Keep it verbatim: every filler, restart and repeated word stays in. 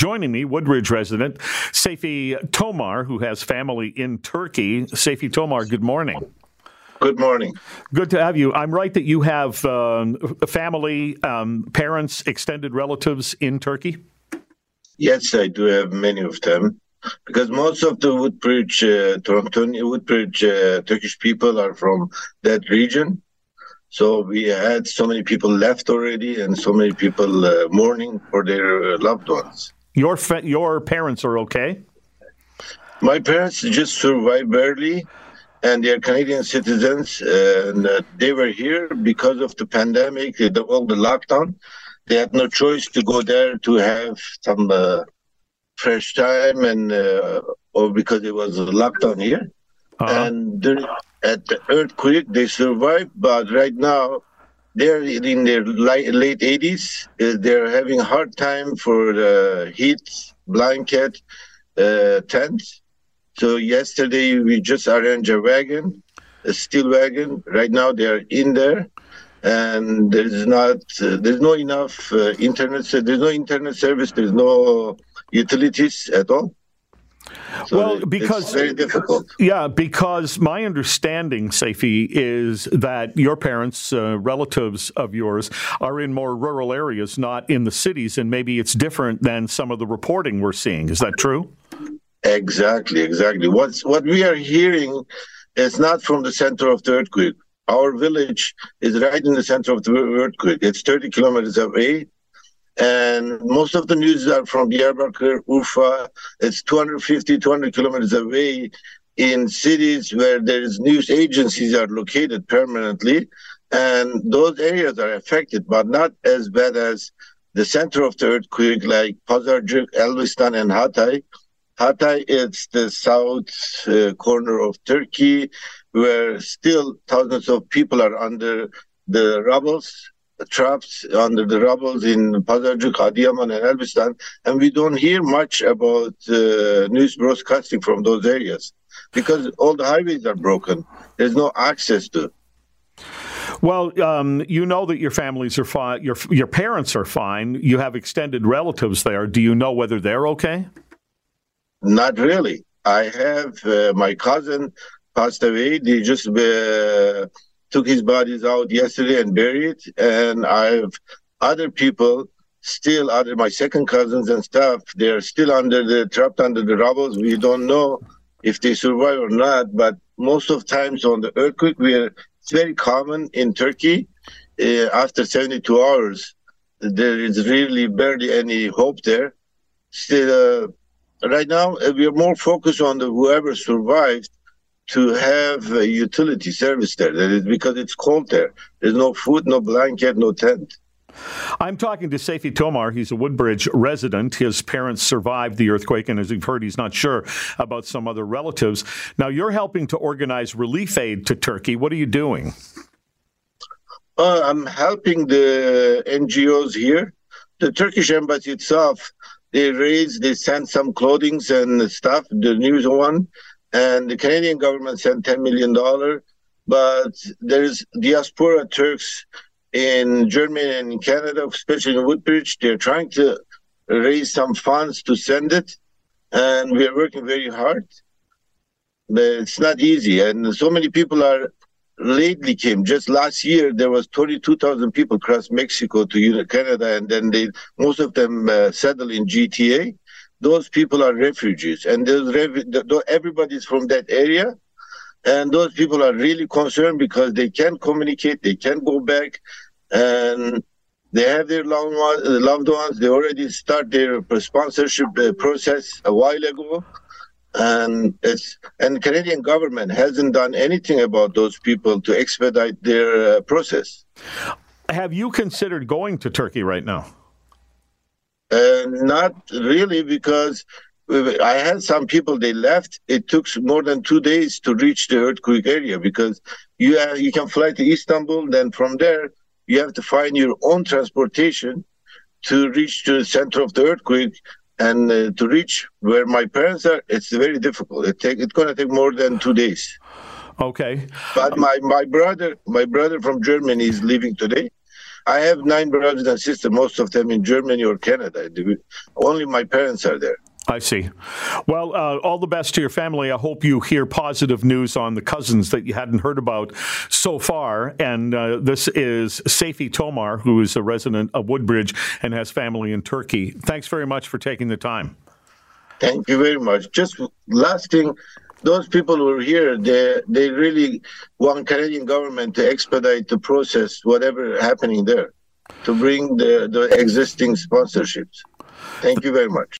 Joining me, Woodbridge resident Seyfi Tomar, who has family in Turkey. Seyfi Tomar, good morning. Good morning. Good to have you. I'm right that you have um, family, um, parents, extended relatives in Turkey? Yes, I do have many of them, because most of the Woodbridge, uh, Woodbridge uh, Turkish people are from that region. So we had so many people left already, and so many people uh, mourning for their loved ones. Your fa- your parents are okay? My parents just survived barely, and they are Canadian citizens. And uh, they were here because of the pandemic, the, all the lockdown. They had no choice to go there to have some uh, fresh time, and uh, or because it was a lockdown here. Uh-huh. And during, at the earthquake, they survived, but right now they're in their li- late eighties. Uh, they're having a hard time for uh, heat, blanket, uh, tents. So yesterday we just arranged a wagon, a steel wagon. Right now they're in there, and there's not, uh, there's no enough uh, internet. So there's no internet service. There's no utilities at all. So well, because it's very difficult. Yeah, because my understanding, Seyfi, is that your parents, uh, relatives of yours, are in more rural areas, not in the cities, and maybe it's different than some of the reporting we're seeing. Is that true? Exactly, exactly. What's, what we are hearing is not from the center of the earthquake. Our village is right in the center of the earthquake. It's thirty kilometers away. And most of the news are from Diyarbakir, Urfa. It's two hundred fifty, two hundred kilometers away in cities where there's news agencies are located permanently. And those areas are affected, but not as bad as the center of the earthquake, like Pazarcik, Elbistan, and Hatay. Hatay is the south uh, corner of Turkey, where still thousands of people are under the rubble. Traps under the rubble in Pazarcik, Adıyaman, and Elbistan, and we don't hear much about uh, news broadcasting from those areas because all the highways are broken. There's no access to it. Well, um, you know that your families are fine. Your your parents are fine. You have extended relatives there. Do you know whether they're okay? Not really. I have uh, my cousin passed away. They just. Uh, took his bodies out yesterday and buried, and I've other people still, other my second cousins and stuff, they're still under the trapped under the rubble. We don't know if they survive or not, but most of times on the earthquake, we're it's very common in Turkey. Uh, after seventy-two hours, there is really barely any hope there. Still, uh, right now, we're more focused on the whoever survived to have a utility service there. That is because it's cold there. There's no food, no blanket, no tent. I'm talking to Seyfi Tomar. He's a Woodbridge resident. His parents survived the earthquake, and as you've heard, he's not sure about some other relatives. Now, you're helping to organize relief aid to Turkey. What are you doing? Uh, I'm helping the N G Os here. The Turkish embassy itself, they raised, they sent some clothing and stuff, the news one. And the Canadian government sent ten million dollars, but there's diaspora Turks in Germany and in Canada, especially in Woodbridge. They're trying to raise some funds to send it, and we're working very hard. But it's not easy, and so many people are lately came. Just last year, there was twenty-two thousand people crossed Mexico to Canada, and then they most of them uh, settled in G T A. Those people are refugees, and those refu- the, the, everybody's from that area, and those people are really concerned because they can't communicate, they can't go back, and they have their long one, loved ones. They already start their sponsorship process a while ago, and it's and the Canadian government hasn't done anything about those people to expedite their uh, process. Have you considered going to Turkey right now? Uh, not really, because I had some people, they left. It took more than two days to reach the earthquake area because you have, you can fly to Istanbul. Then from there, you have to find your own transportation to reach to the center of the earthquake. And uh, to reach where my parents are, it's very difficult. It take, it's going to take more than two days. Okay. But my, my brother, my brother from Germany is leaving today. I have nine brothers and sisters, most of them in Germany or Canada. Only my parents are there. I see. Well, uh, all the best to your family. I hope you hear positive news on the cousins that you hadn't heard about so far. And uh, this is Seyfi Tomar, who is a resident of Woodbridge and has family in Turkey. Thanks very much for taking the time. Thank you very much. Just last thing, those people who are here, they they really want Canadian government to expedite the process, whatever happening there, to bring the, the existing sponsorships. Thank you very much.